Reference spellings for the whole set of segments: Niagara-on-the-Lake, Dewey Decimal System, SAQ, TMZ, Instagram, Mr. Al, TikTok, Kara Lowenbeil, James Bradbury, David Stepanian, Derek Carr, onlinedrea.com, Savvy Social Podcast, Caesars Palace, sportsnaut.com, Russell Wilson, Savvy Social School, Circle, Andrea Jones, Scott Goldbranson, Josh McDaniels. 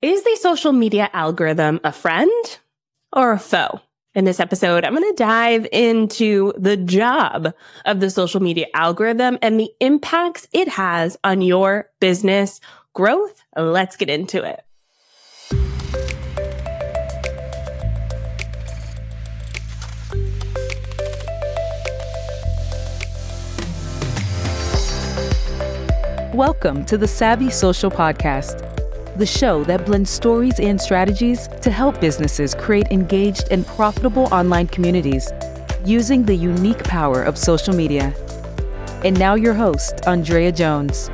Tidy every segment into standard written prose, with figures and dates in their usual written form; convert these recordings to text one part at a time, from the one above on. Is the social media algorithm a friend or a foe? In this episode, I'm going to dive into the job of the social media algorithm and the impacts it has on your business growth. Let's get into it. Welcome to the Savvy Social Podcast, the show that blends stories and strategies to help businesses create engaged and profitable online communities using the unique power of social media. And now your host, Andrea Jones.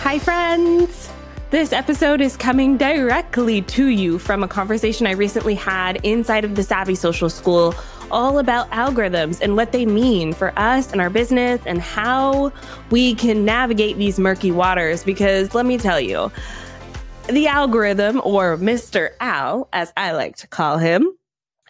Hi, friends. This episode is coming directly to you from a conversation I recently had inside of the Savvy Social School, all about algorithms and what they mean for us and our business and how we can navigate these murky waters. Because let me tell you, the algorithm, or Mr. Al, as I like to call him,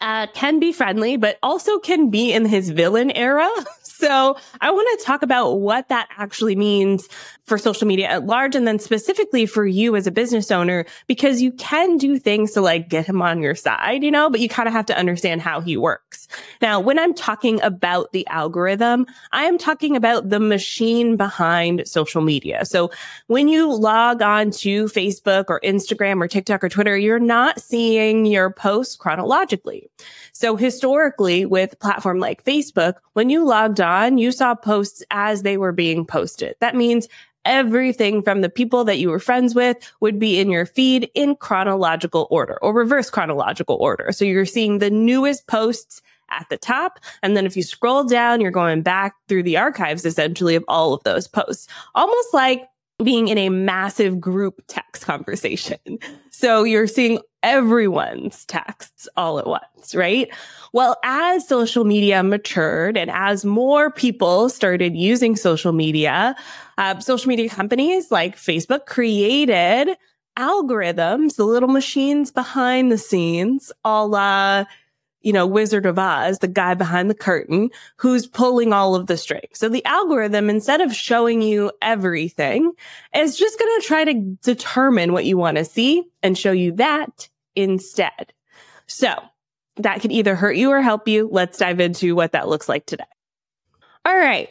can be friendly, but also can be in his villain era. So I want to talk about what that actually means for social media at large, and then specifically for you as a business owner, because you can do things to like get him on your side, you know, but you kind of have to understand how he works. Now, when I'm talking about the algorithm, I am talking about the machine behind social media. So when you log on to Facebook or Instagram or TikTok or Twitter, you're not seeing your posts chronologically. So historically, with a platform like Facebook, when you logged on, you saw posts as they were being posted. That means everything from the people that you were friends with would be in your feed in chronological order or reverse chronological order. So you're seeing the newest posts at the top. And then if you scroll down, you're going back through the archives, essentially, of all of those posts, almost like being in a massive group text conversation. So you're seeing everyone's texts all at once, right? Well, as social media matured and as more people started using social media companies like Facebook created algorithms, the little machines behind the scenes, a la, you know, Wizard of Oz, the guy behind the curtain who's pulling all of the strings. So the algorithm, instead of showing you everything, is just going to try to determine what you want to see and show you that instead. So that could either hurt you or help you. Let's dive into what that looks like today. All right,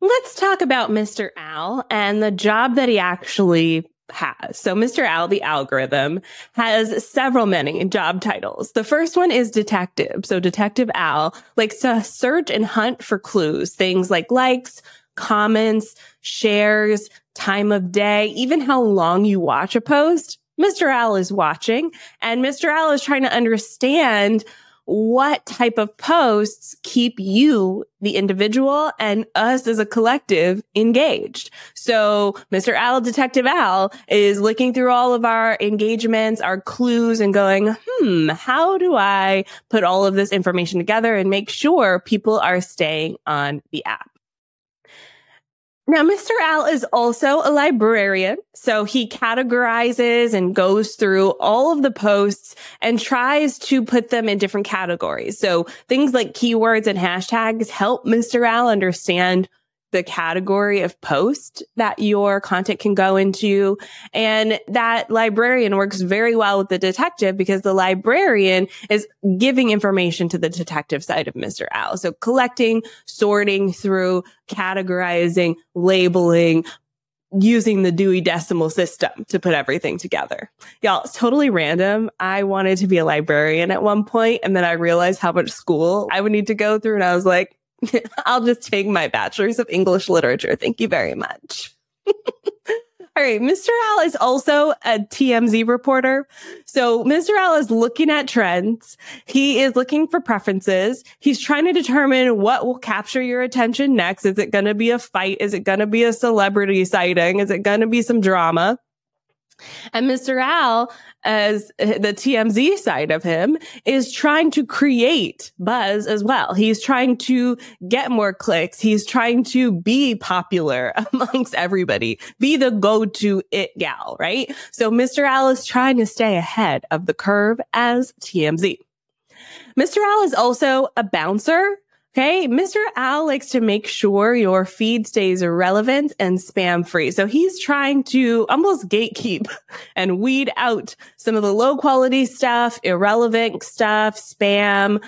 let's talk about Mr. Al and the job that he actually has. So Mr. Al, the algorithm, has many job titles. The first one is detective. So Detective Al likes to search and hunt for clues, things like likes, comments, shares, time of day, even how long you watch a post. Mr. Al is watching, and Mr. Al is trying to understand what type of posts keep you, the individual, and us as a collective engaged. So Mr. Al, Detective Al, is looking through all of our engagements, our clues, and going, how do I put all of this information together and make sure people are staying on the app? Now, Mr. Al is also a librarian, so he categorizes and goes through all of the posts and tries to put them in different categories. So things like keywords and hashtags help Mr. Al understand the category of post that your content can go into. And that librarian works very well with the detective because the librarian is giving information to the detective side of Mr. Al. So collecting, sorting through, categorizing, labeling, using the Dewey Decimal System to put everything together. Y'all, it's totally random. I wanted to be a librarian at one point, and then I realized how much school I would need to go through. And I was like, I'll just take my bachelor's of English literature. Thank you very much. All right. Mr. Al is also a TMZ reporter. So Mr. Al is looking at trends. He is looking for preferences. He's trying to determine what will capture your attention next. Is it going to be a fight? Is it going to be a celebrity sighting? Is it going to be some drama? And Mr. Al, as the TMZ side of him, is trying to create buzz as well. He's trying to get more clicks. He's trying to be popular amongst everybody, be the go-to it gal, right? So Mr. Al is trying to stay ahead of the curve as TMZ. Mr. Al is also a bouncer. Okay, Mr. Al likes to make sure your feed stays relevant and spam-free. So he's trying to almost gatekeep and weed out some of the low-quality stuff, irrelevant stuff, spam,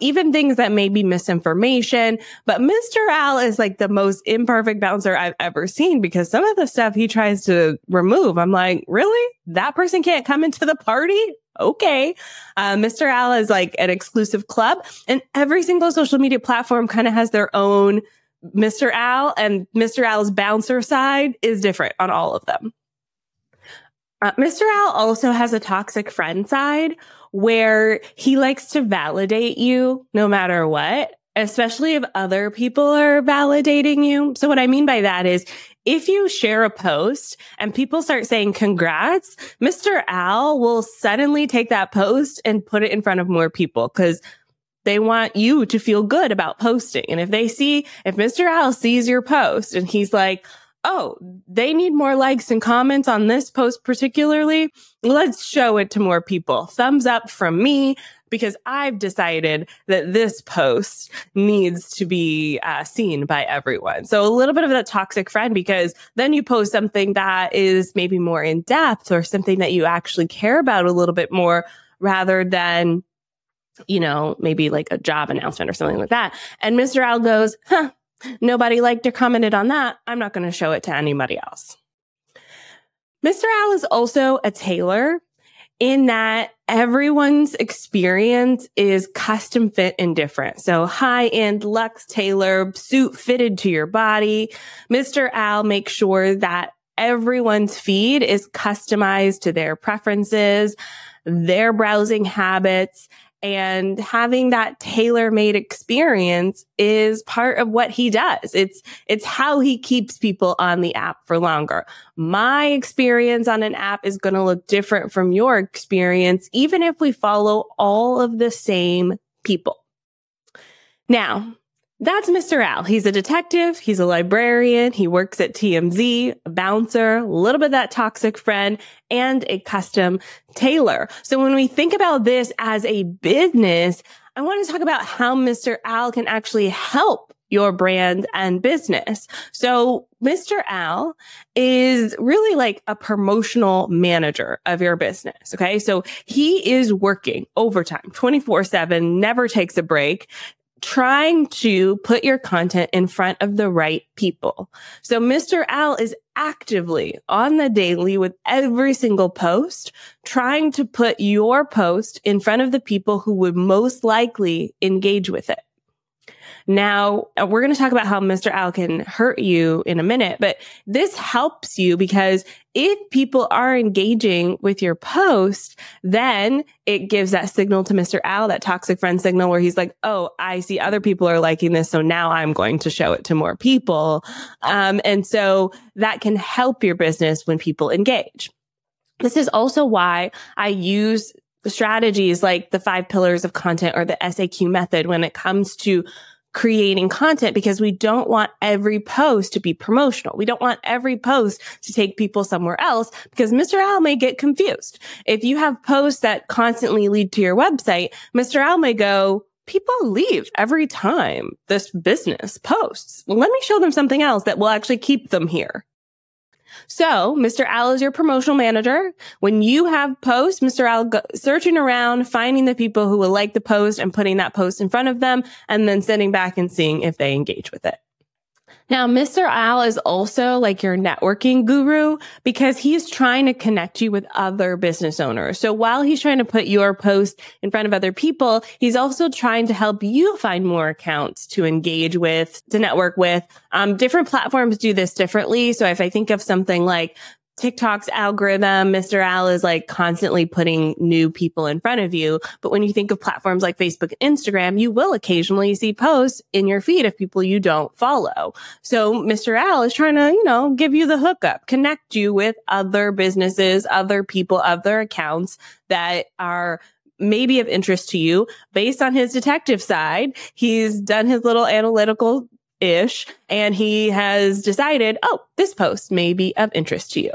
even things that may be misinformation. But Mr. Al is like the most imperfect bouncer I've ever seen, because some of the stuff he tries to remove, I'm like, really? That person can't come into the party? Okay. Mr. Al is like an exclusive club, and every single social media platform kind of has their own Mr. Al, and Mr. Al's bouncer side is different on all of them. Mr. Al also has a toxic friend side where he likes to validate you no matter what, especially if other people are validating you. So what I mean by that is, if you share a post and people start saying congrats, Mr. Al will suddenly take that post and put it in front of more people because they want you to feel good about posting. And if they see, if Mr. Al sees your post and he's like, oh, they need more likes and comments on this post particularly, let's show it to more people. Thumbs up from me, because I've decided that this post needs to be seen by everyone. So a little bit of that toxic friend, because then you post something that is maybe more in depth or something that you actually care about a little bit more, rather than, you know, maybe like a job announcement or something like that. And Mr. Al goes, huh, nobody liked or commented on that. I'm not going to show it to anybody else. Mr. Al is also a tailor, in that everyone's experience is custom fit and different. So high-end luxe tailor suit fitted to your body. Mr. Al makes sure that everyone's feed is customized to their preferences, their browsing habits, and having that tailor-made experience is part of what he does. It's how he keeps people on the app for longer. My experience on an app is going to look different from your experience, even if we follow all of the same people. Now, that's Mr. Al. He's a detective. He's a librarian. He works at TMZ, a bouncer, a little bit of that toxic friend, and a custom tailor. So when we think about this as a business, I want to talk about how Mr. Al can actually help your brand and business. So Mr. Al is really like a promotional manager of your business. Okay. So he is working overtime 24/7, never takes a break, trying to put your content in front of the right people. So Mr. Al is actively on the daily with every single post, trying to put your post in front of the people who would most likely engage with it. Now, we're going to talk about how Mr. Al can hurt you in a minute, but this helps you because if people are engaging with your post, then it gives that signal to Mr. Al, that toxic friend signal where he's like, oh, I see other people are liking this, so now I'm going to show it to more people. And so that can help your business when people engage. This is also why I use strategies like the 5 pillars of content or the SAQ method when it comes to creating content, because we don't want every post to be promotional. We don't want every post to take people somewhere else, because Mr. Al may get confused. If you have posts that constantly lead to your website, Mr. Al may go, people leave every time this business posts. Let me show them something else that will actually keep them here. So Mr. Al is your promotional manager. When you have posts, Mr. Al searching around, finding the people who will like the post and putting that post in front of them, and then sending back and seeing if they engage with it. Now, Mr. Al is also like your networking guru, because he's trying to connect you with other business owners. So while he's trying to put your post in front of other people, he's also trying to help you find more accounts to engage with, to network with. Different platforms do this differently. So if I think of something like TikTok's algorithm, Mr. Al is like constantly putting new people in front of you. But when you think of platforms like Facebook and Instagram, you will occasionally see posts in your feed of people you don't follow. So Mr. Al is trying to, you know, give you the hookup, connect you with other businesses, other people, other accounts that are maybe of interest to you. Based on his detective side, he's done his little analytical ish, and he has decided, oh, this post may be of interest to you.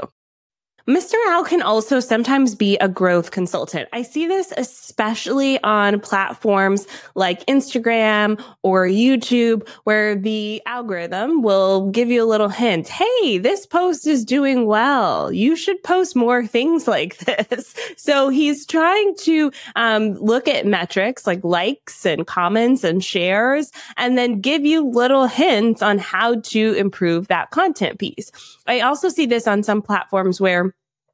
Mr. Al can also sometimes be a growth consultant. I see this especially on platforms like Instagram or YouTube, where the algorithm will give you a little hint. Hey, this post is doing well. You should post more things like this. So he's trying to look at metrics like likes and comments and shares, and then give you little hints on how to improve that content piece. I also see this on some platforms where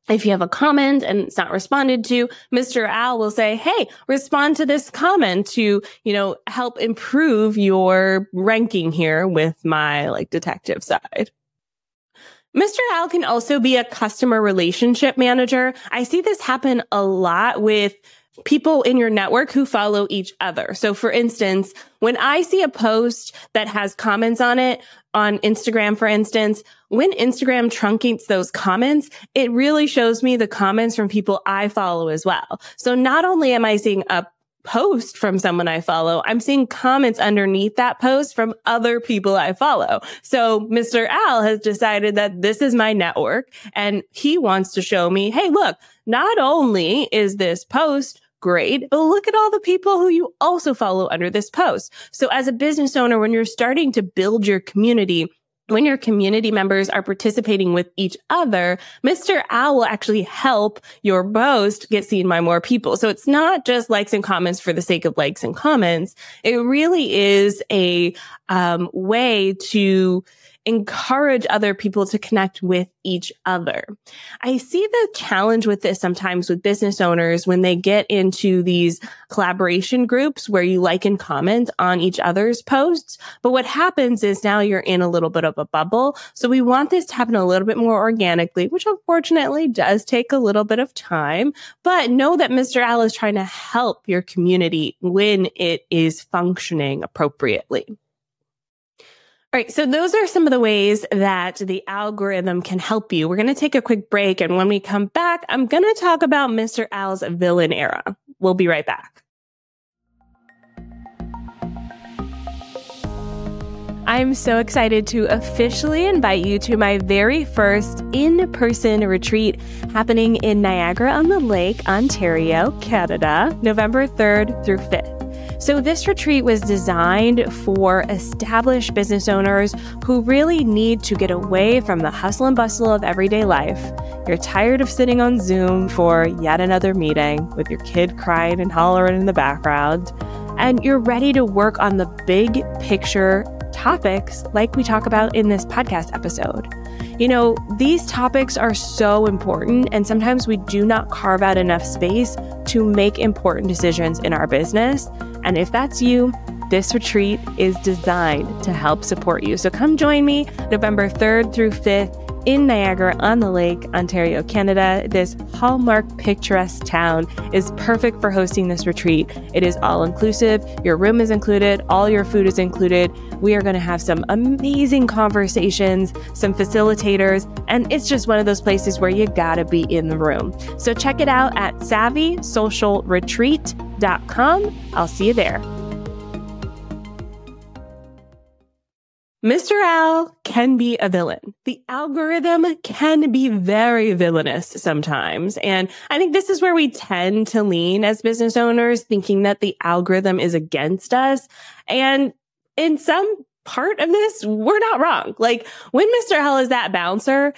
if you have a comment and it's not responded to, Mr. Al will say, hey, respond to this comment to, help improve your ranking here with my detective side. Mr. Al can also be a customer relationship manager. I see this happen a lot with people in your network who follow each other. So for instance, when I see a post that has comments on it, on Instagram, for instance, when Instagram truncates those comments, it really shows me the comments from people I follow as well. So not only am I seeing a post from someone I follow, I'm seeing comments underneath that post from other people I follow. So Mr. Al has decided that this is my network, and he wants to show me, hey, look, not only is this post great, but look at all the people who you also follow under this post. So as a business owner, when you're starting to build your community, when your community members are participating with each other, Mr. Al will actually help your post get seen by more people. So it's not just likes and comments for the sake of likes and comments. It really is a way to encourage other people to connect with each other. I see the challenge with this sometimes with business owners when they get into these collaboration groups where you like and comment on each other's posts. But what happens is now you're in a little bit of a bubble. So we want this to happen a little bit more organically, which unfortunately does take a little bit of time. But know that Mr. Al is trying to help your community when it is functioning appropriately. All right, so those are some of the ways that the algorithm can help you. We're going to take a quick break, and when we come back, I'm going to talk about Mr. Al's villain era. We'll be right back. I'm so excited to officially invite you to my very first in-person retreat happening in Niagara-on-the-Lake, Ontario, Canada, November 3rd through 5th. So this retreat was designed for established business owners who really need to get away from the hustle and bustle of everyday life. You're tired of sitting on Zoom for yet another meeting with your kid crying and hollering in the background, and you're ready to work on the big picture topics like we talk about in this podcast episode. These topics are so important, and sometimes we do not carve out enough space to make important decisions in our business. And if that's you, this retreat is designed to help support you. So come join me November 3rd through 5th in Niagara-on-the-Lake, Ontario, Canada. This hallmark picturesque town is perfect for hosting this retreat. It is all-inclusive. Your room is included. All your food is included. We are going to have some amazing conversations, some facilitators, and it's just one of those places where you gotta be in the room. So check it out at SavvySocialRetreat.com. I'll see you there. Mr. Al can be a villain. The algorithm can be very villainous sometimes. And I think this is where we tend to lean as business owners, thinking that the algorithm is against us. And in some part of this, we're not wrong. When Mr. Al is that bouncer,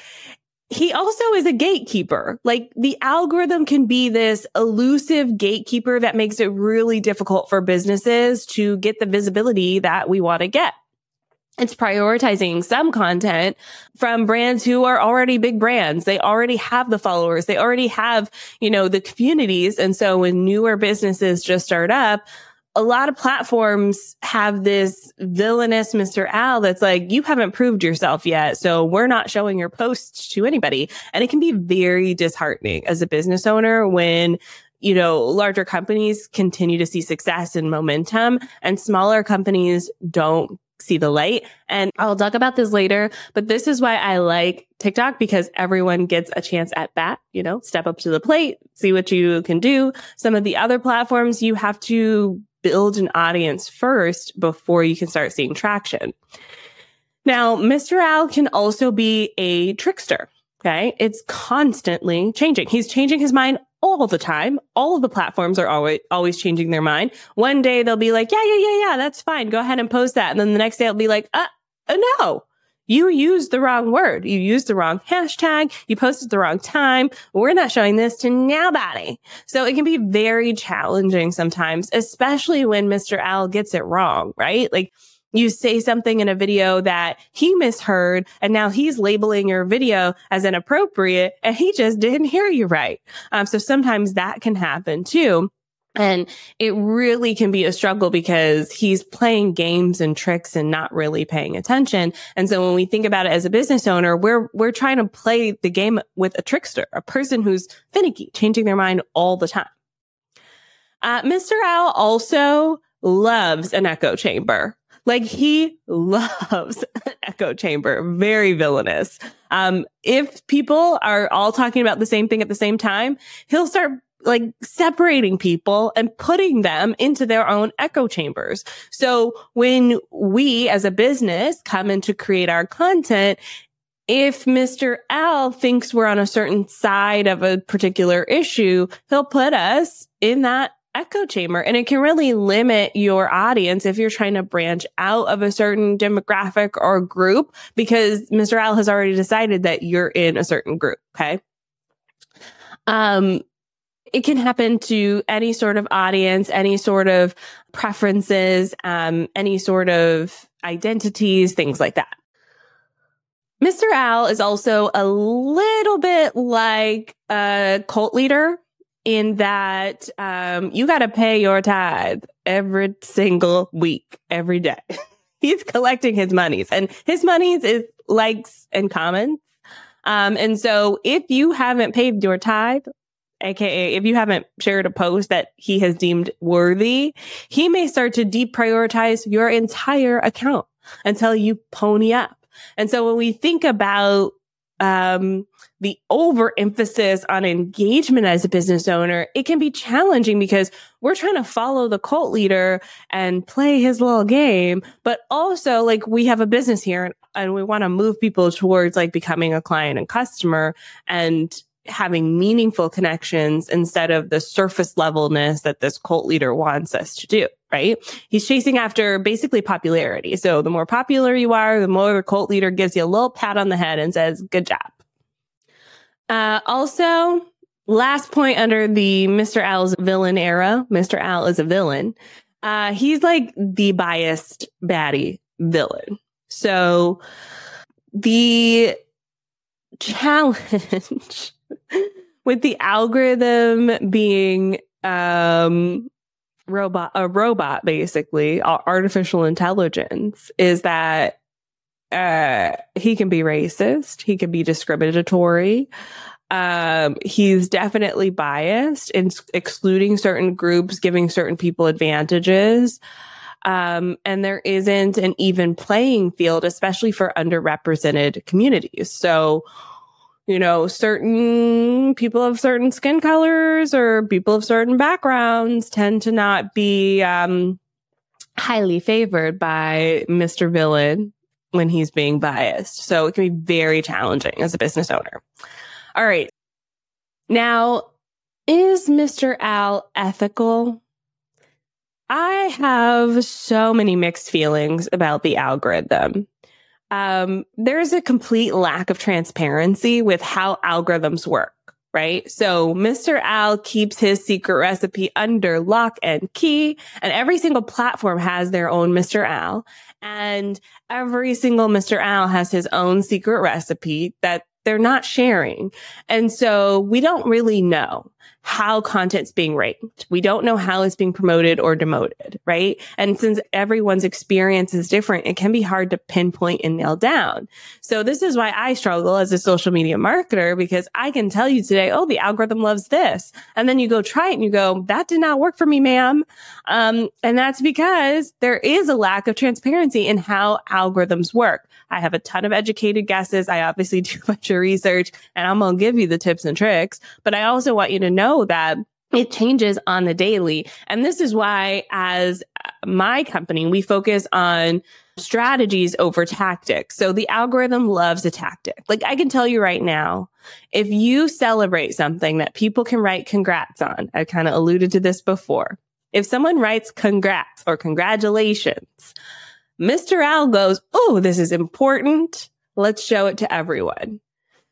he also is a gatekeeper. The algorithm can be this elusive gatekeeper that makes it really difficult for businesses to get the visibility that we want to get. It's prioritizing some content from brands who are already big brands. They already have the followers. They already have, the communities. And so when newer businesses just start up, a lot of platforms have this villainous Mr. Al that's like, you haven't proved yourself yet, so we're not showing your posts to anybody. And it can be very disheartening as a business owner when larger companies continue to see success and momentum and smaller companies don't see the light. And I'll talk about this later, but this is why I like TikTok, because everyone gets a chance at bat, step up to the plate, see what you can do. Some of the other platforms, you have to build an audience first before you can start seeing traction. Now, Mr. Al can also be a trickster. Okay. It's constantly changing. He's changing his mind all the time. All of the platforms are always changing their mind. One day they'll be like, yeah, that's fine. Go ahead and post that. And then the next day it'll be like, no, you used the wrong word. You used the wrong hashtag. You posted the wrong time. We're not showing this to nobody. So it can be very challenging sometimes, especially when Mr. Al gets it wrong, right? Like, you say something in a video that he misheard, and now he's labeling your video as inappropriate, and he just didn't hear you right. So sometimes that can happen too. And it really can be a struggle because he's playing games and tricks and not really paying attention. And so when we think about it as a business owner, we're trying to play the game with a trickster, a person who's finicky, changing their mind all the time. Mr. Al also loves an echo chamber. Like, he loves an echo chamber, very villainous. If people are all talking about the same thing at the same time, he'll start like separating people and putting them into their own echo chambers. So when we as a business come in to create our content, if Mr. Al thinks we're on a certain side of a particular issue, he'll put us in that echo chamber, and it can really limit your audience if you're trying to branch out of a certain demographic or group, because Mr. Al has already decided that you're in a certain group. Okay. It can happen to any sort of audience, any sort of preferences, any sort of identities, things like that. Mr. Al is also a little bit like a cult leader, in that you got to pay your tithe every single week, every day. He's collecting his monies, and his monies is likes and comments. And so if you haven't paid your tithe, aka if you haven't shared a post that he has deemed worthy, he may start to deprioritize your entire account until you pony up. And so when we think about the overemphasis on engagement as a business owner, it can be challenging because we're trying to follow the cult leader and play his little game, but also like we have a business here and we want to move people towards like becoming a client and customer and having meaningful connections instead of the surface levelness that this cult leader wants us to do, right? He's chasing after basically popularity. So the more popular you are, the more the cult leader gives you a little pat on the head and says, good job. Also, last point under the Mr. Al's villain era, Mr. Al is a villain. He's like the biased baddie villain. So the challenge with the algorithm being a robot, basically artificial intelligence, is that he can be racist, he can be discriminatory. He's definitely biased in excluding certain groups, giving certain people advantages. And there isn't an even playing field, especially for underrepresented communities. So, you know, certain people of certain skin colors or people of certain backgrounds tend to not be highly favored by Mr. Villain when he's being biased. So it can be very challenging as a business owner. All right. Now, is Mr. Al ethical? I have so many mixed feelings about the algorithm. There's a complete lack of transparency with how algorithms work, right? So Mr. Al keeps his secret recipe under lock and key, and every single platform has their own Mr. Al, and every single Mr. Al has his own secret recipe that they're not sharing. And so we don't really know how content's being ranked. We don't know how it's being promoted or demoted, right? And since everyone's experience is different, it can be hard to pinpoint and nail down. So this is why I struggle as a social media marketer, because I can tell you today, oh, the algorithm loves this. And then you go try it and you go, that did not work for me, ma'am. And that's because there is a lack of transparency in how algorithms work. I have a ton of educated guesses. I obviously do a bunch of research and I'm going to give you the tips and tricks, but I also want you to know that it changes on the daily. And this is why, as my company, we focus on strategies over tactics. So the algorithm loves a tactic. Like I can tell you right now, if you celebrate something that people can write congrats on, I kind of alluded to this before. If someone writes congrats or congratulations, Mr. Al goes, oh, this is important. Let's show it to everyone.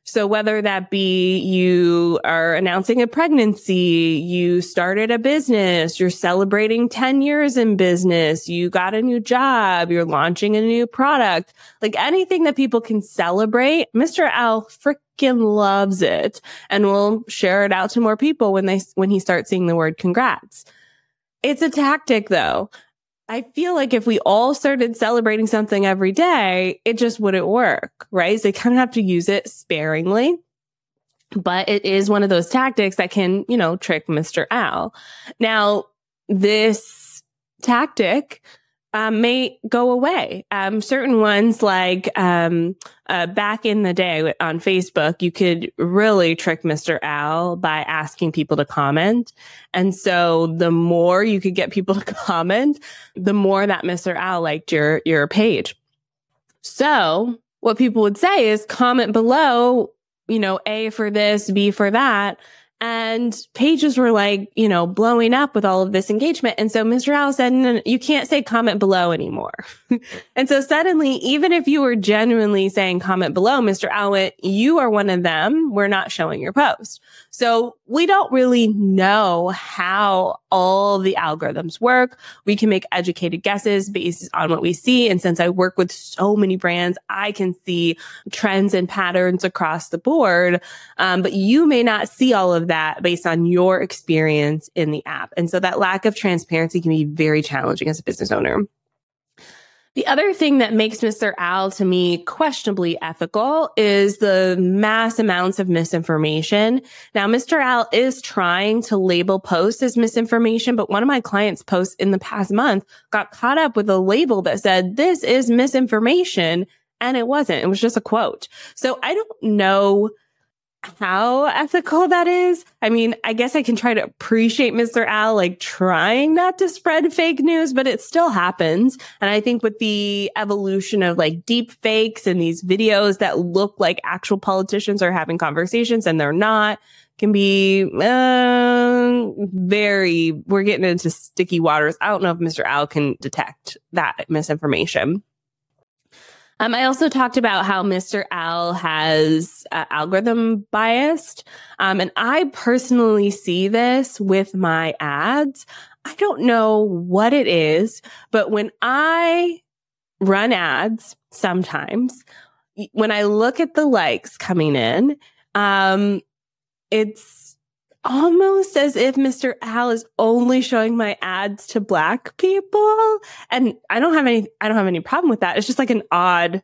So whether that be you are announcing a pregnancy, you started a business, you're celebrating 10 years in business, you got a new job, you're launching a new product, like anything that people can celebrate, Mr. Al freaking loves it and will share it out to more people when he starts seeing the word congrats. It's a tactic though. I feel like if we all started celebrating something every day, it just wouldn't work, right? So you kind of have to use it sparingly, but it is one of those tactics that can, you know, trick Mr. Al. Now, this tactic may go away. Certain ones like back in the day on Facebook, you could really trick Mr. Al by asking people to comment. And so the more you could get people to comment, the more that Mr. Al liked your page. So what people would say is comment below, you know, A for this, B for that. And pages were like, you know, blowing up with all of this engagement. And so Mr. Al said, no, you can't say comment below anymore. And so suddenly, even if you were genuinely saying comment below, Mr. Al went, you are one of them. We're not showing your post. So we don't really know how all the algorithms work. We can make educated guesses based on what we see. And since I work with so many brands, I can see trends and patterns across the board. But you may not see all of that based on your experience in the app. And so that lack of transparency can be very challenging as a business owner. The other thing that makes Mr. Al to me questionably ethical is the mass amounts of misinformation. Now, Mr. Al is trying to label posts as misinformation, but one of my clients' posts in the past month got caught up with a label that said, this is misinformation. And it wasn't. It was just a quote. So I don't know how ethical that is. I mean, I guess I can try to appreciate Mr. Al, like trying not to spread fake news, but it still happens. And I think with the evolution of like deep fakes and these videos that look like actual politicians are having conversations and they're not, can be we're getting into sticky waters. I don't know if Mr. Al can detect that misinformation. I also talked about how Mr. Al has algorithm biased, and I personally see this with my ads. I don't know what it is, but when I run ads, sometimes when I look at the likes coming in, it's almost as if Mr. Al is only showing my ads to Black people. And I don't have any problem with that. It's just like an odd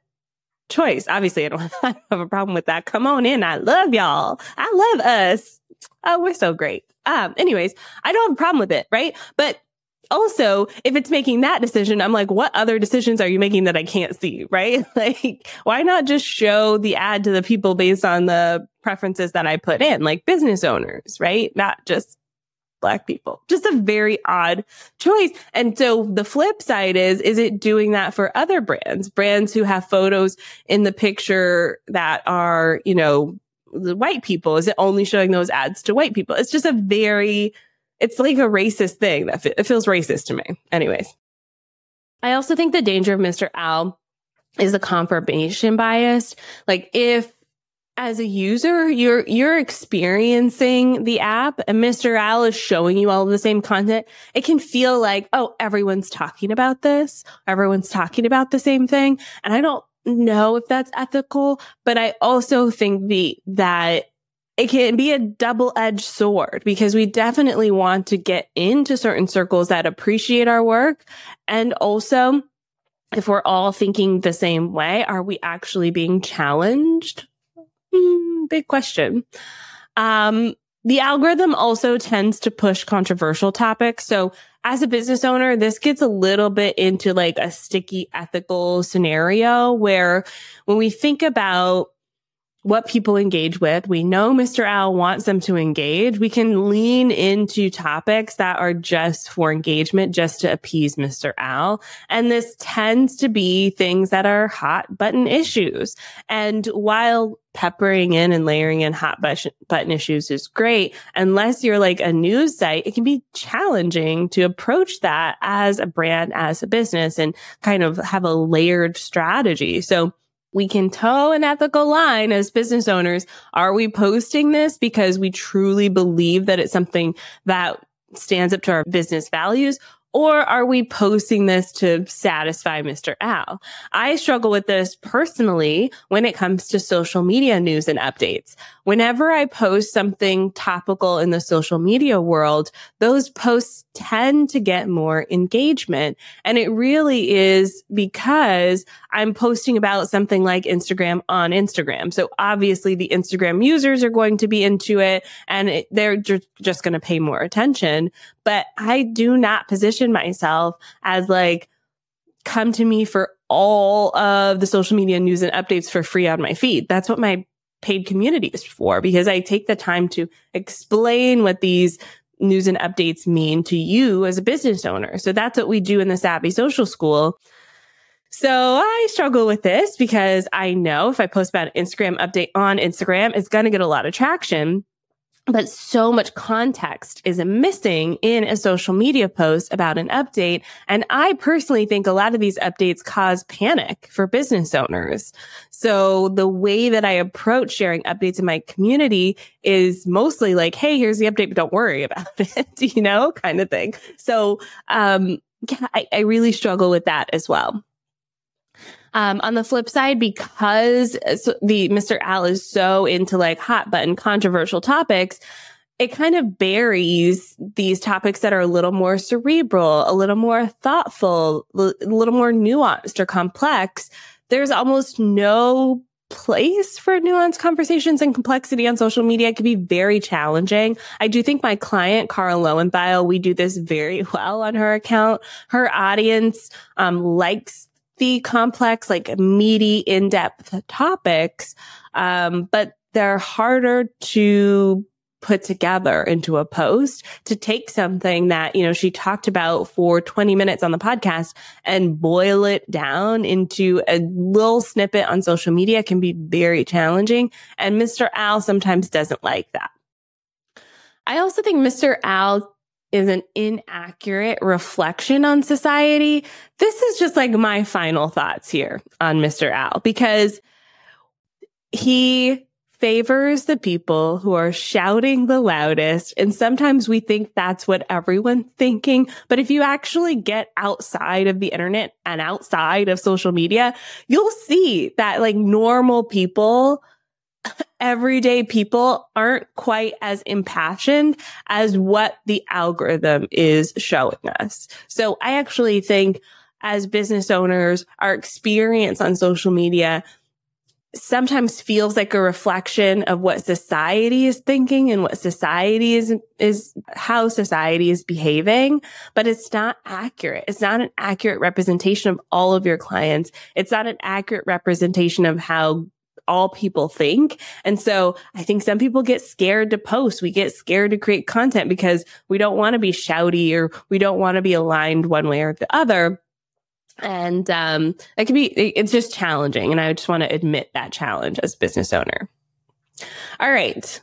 choice. Obviously, I don't have a problem with that. Come on in. I love y'all. I love us. Oh, we're so great. Anyways, I don't have a problem with it, right? But also, if it's making that decision, I'm like, what other decisions are you making that I can't see, right? Like, why not just show the ad to the people based on the preferences that I put in, like business owners, right? Not just Black people. Just a very odd choice. And so the flip side is it doing that for other brands? Brands who have photos in the picture that are, you know, the white people, is it only showing those ads to white people? It's just it's like a racist thing. It feels racist to me. Anyways, I also think the danger of Mr. Al is the confirmation bias. Like if as a user, you're experiencing the app and Mr. Al is showing you all of the same content, it can feel like, oh, everyone's talking about this. Everyone's talking about the same thing. And I don't know if that's ethical, but I also think that it can be a double-edged sword because we definitely want to get into certain circles that appreciate our work. And also, if we're all thinking the same way, are we actually being challenged? Big question. The algorithm also tends to push controversial topics. So as a business owner, this gets a little bit into like a sticky ethical scenario where when we think about what people engage with. We know Mr. Al wants them to engage. We can lean into topics that are just for engagement, just to appease Mr. Al. And this tends to be things that are hot button issues. And while peppering in and layering in hot button issues is great, unless you're like a news site, it can be challenging to approach that as a brand, as a business, and kind of have a layered strategy. So we can toe an ethical line as business owners. Are we posting this because we truly believe that it's something that stands up to our business values? Or are we posting this to satisfy Mr. Al? I struggle with this personally when it comes to social media news and updates. Whenever I post something topical in the social media world, those posts tend to get more engagement. And it really is because I'm posting about something like Instagram on Instagram. So obviously the Instagram users are going to be into it, and they're just going to pay more attention. But I do not position myself as like, come to me for all of the social media news and updates for free on my feed. That's what my paid community is for, because I take the time to explain what these news and updates mean to you as a business owner. So that's what we do in the Savvy Social School. So I struggle with this because I know if I post about an Instagram update on Instagram, it's going to get a lot of traction. But so much context is missing in a social media post about an update. And I personally think a lot of these updates cause panic for business owners. So the way that I approach sharing updates in my community is mostly like, hey, here's the update, but don't worry about it, you know, kind of thing. So I really struggle with that as well. On the flip side, because the Mr. Al is so into like hot button controversial topics, it kind of buries these topics that are a little more cerebral, a little more thoughtful, a little more nuanced or complex. There's almost no place for nuanced conversations and complexity on social media. It can be very challenging. I do think my client, Kara Lowenbeil, we do this very well on her account. Her audience likes the complex, like meaty, in-depth topics, but they're harder to put together into a post. To take something that, you know, she talked about for 20 minutes on the podcast and boil it down into a little snippet on social media can be very challenging. And Mr. Al sometimes doesn't like that. I also think Mr. Al is an inaccurate reflection on society. This is just like my final thoughts here on Mr. Al, because he favors the people who are shouting the loudest. And sometimes we think that's what everyone's thinking. But if you actually get outside of the internet and outside of social media, you'll see that like normal people, everyday people aren't quite as impassioned as what the algorithm is showing us. So I actually think as business owners, our experience on social media sometimes feels like a reflection of what society is thinking and what society is how society is behaving, but it's not accurate. It's not an accurate representation of all of your clients. It's not an accurate representation of how all people think. And so I think some people get scared to post. We get scared to create content because we don't want to be shouty, or we don't want to be aligned one way or the other. And it's just challenging. And I just want to admit that challenge as a business owner. All right.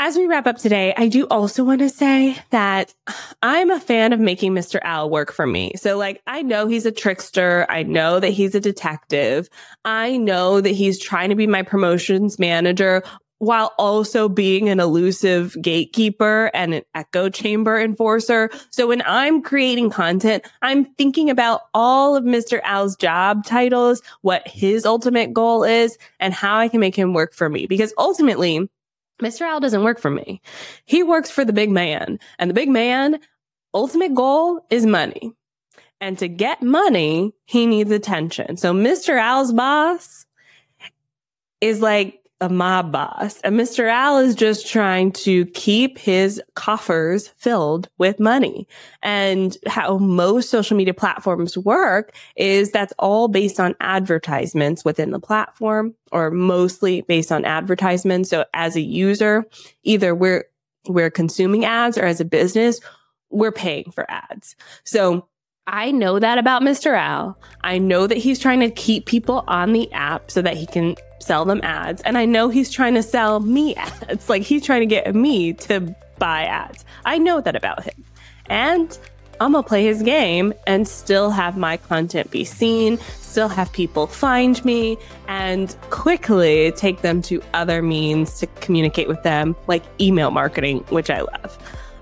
As we wrap up today, I do also want to say that I'm a fan of making Mr. Al work for me. So like, I know he's a trickster. I know that he's a detective. I know that he's trying to be my promotions manager while also being an elusive gatekeeper and an echo chamber enforcer. So when I'm creating content, I'm thinking about all of Mr. Al's job titles, what his ultimate goal is, and how I can make him work for me. Because ultimately, Mr. Al doesn't work for me. He works for the big man. And the big man's ultimate goal is money. And to get money, he needs attention. So Mr. Al's boss is like a mob boss, and Mr. Al is just trying to keep his coffers filled with money. And how most social media platforms work is that's all based on advertisements within the platform, or mostly based on advertisements. So as a user, either we're consuming ads, or as a business, we're paying for ads. So I know that about Mr. Al. I know that he's trying to keep people on the app so that he can sell them ads. And I know he's trying to sell me ads. Like, he's trying to get me to buy ads. I know that about him. And I'm going to play his game and still have my content be seen, still have people find me, and quickly take them to other means to communicate with them, like email marketing, which I love.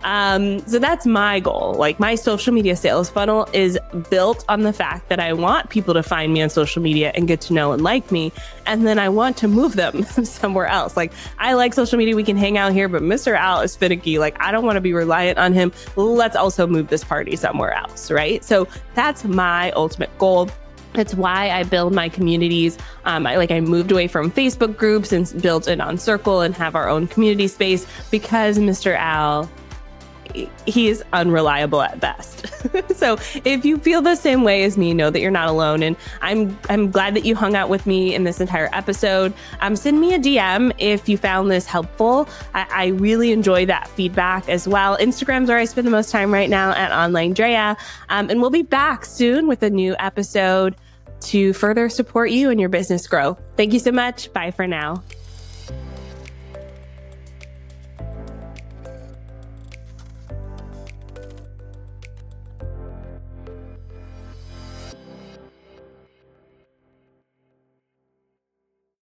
So that's my goal. Like, my social media sales funnel is built on the fact that I want people to find me on social media and get to know and like me. And then I want to move them somewhere else. Like, I like social media. We can hang out here, but Mr. Al is finicky. Like, I don't want to be reliant on him. Let's also move this party somewhere else. Right. So that's my ultimate goal. It's why I build my communities. I moved away from Facebook groups and built it on Circle and have our own community space, because Mr. Al, he is unreliable at best. So if you feel the same way as me, know that you're not alone. And I'm glad that you hung out with me in this entire episode. Send me a DM if you found this helpful. I really enjoy that feedback as well. Instagram's where I spend the most time right now, at onlinedrea. And we'll be back soon with a new episode to further support you and your business growth. Thank you so much. Bye for now.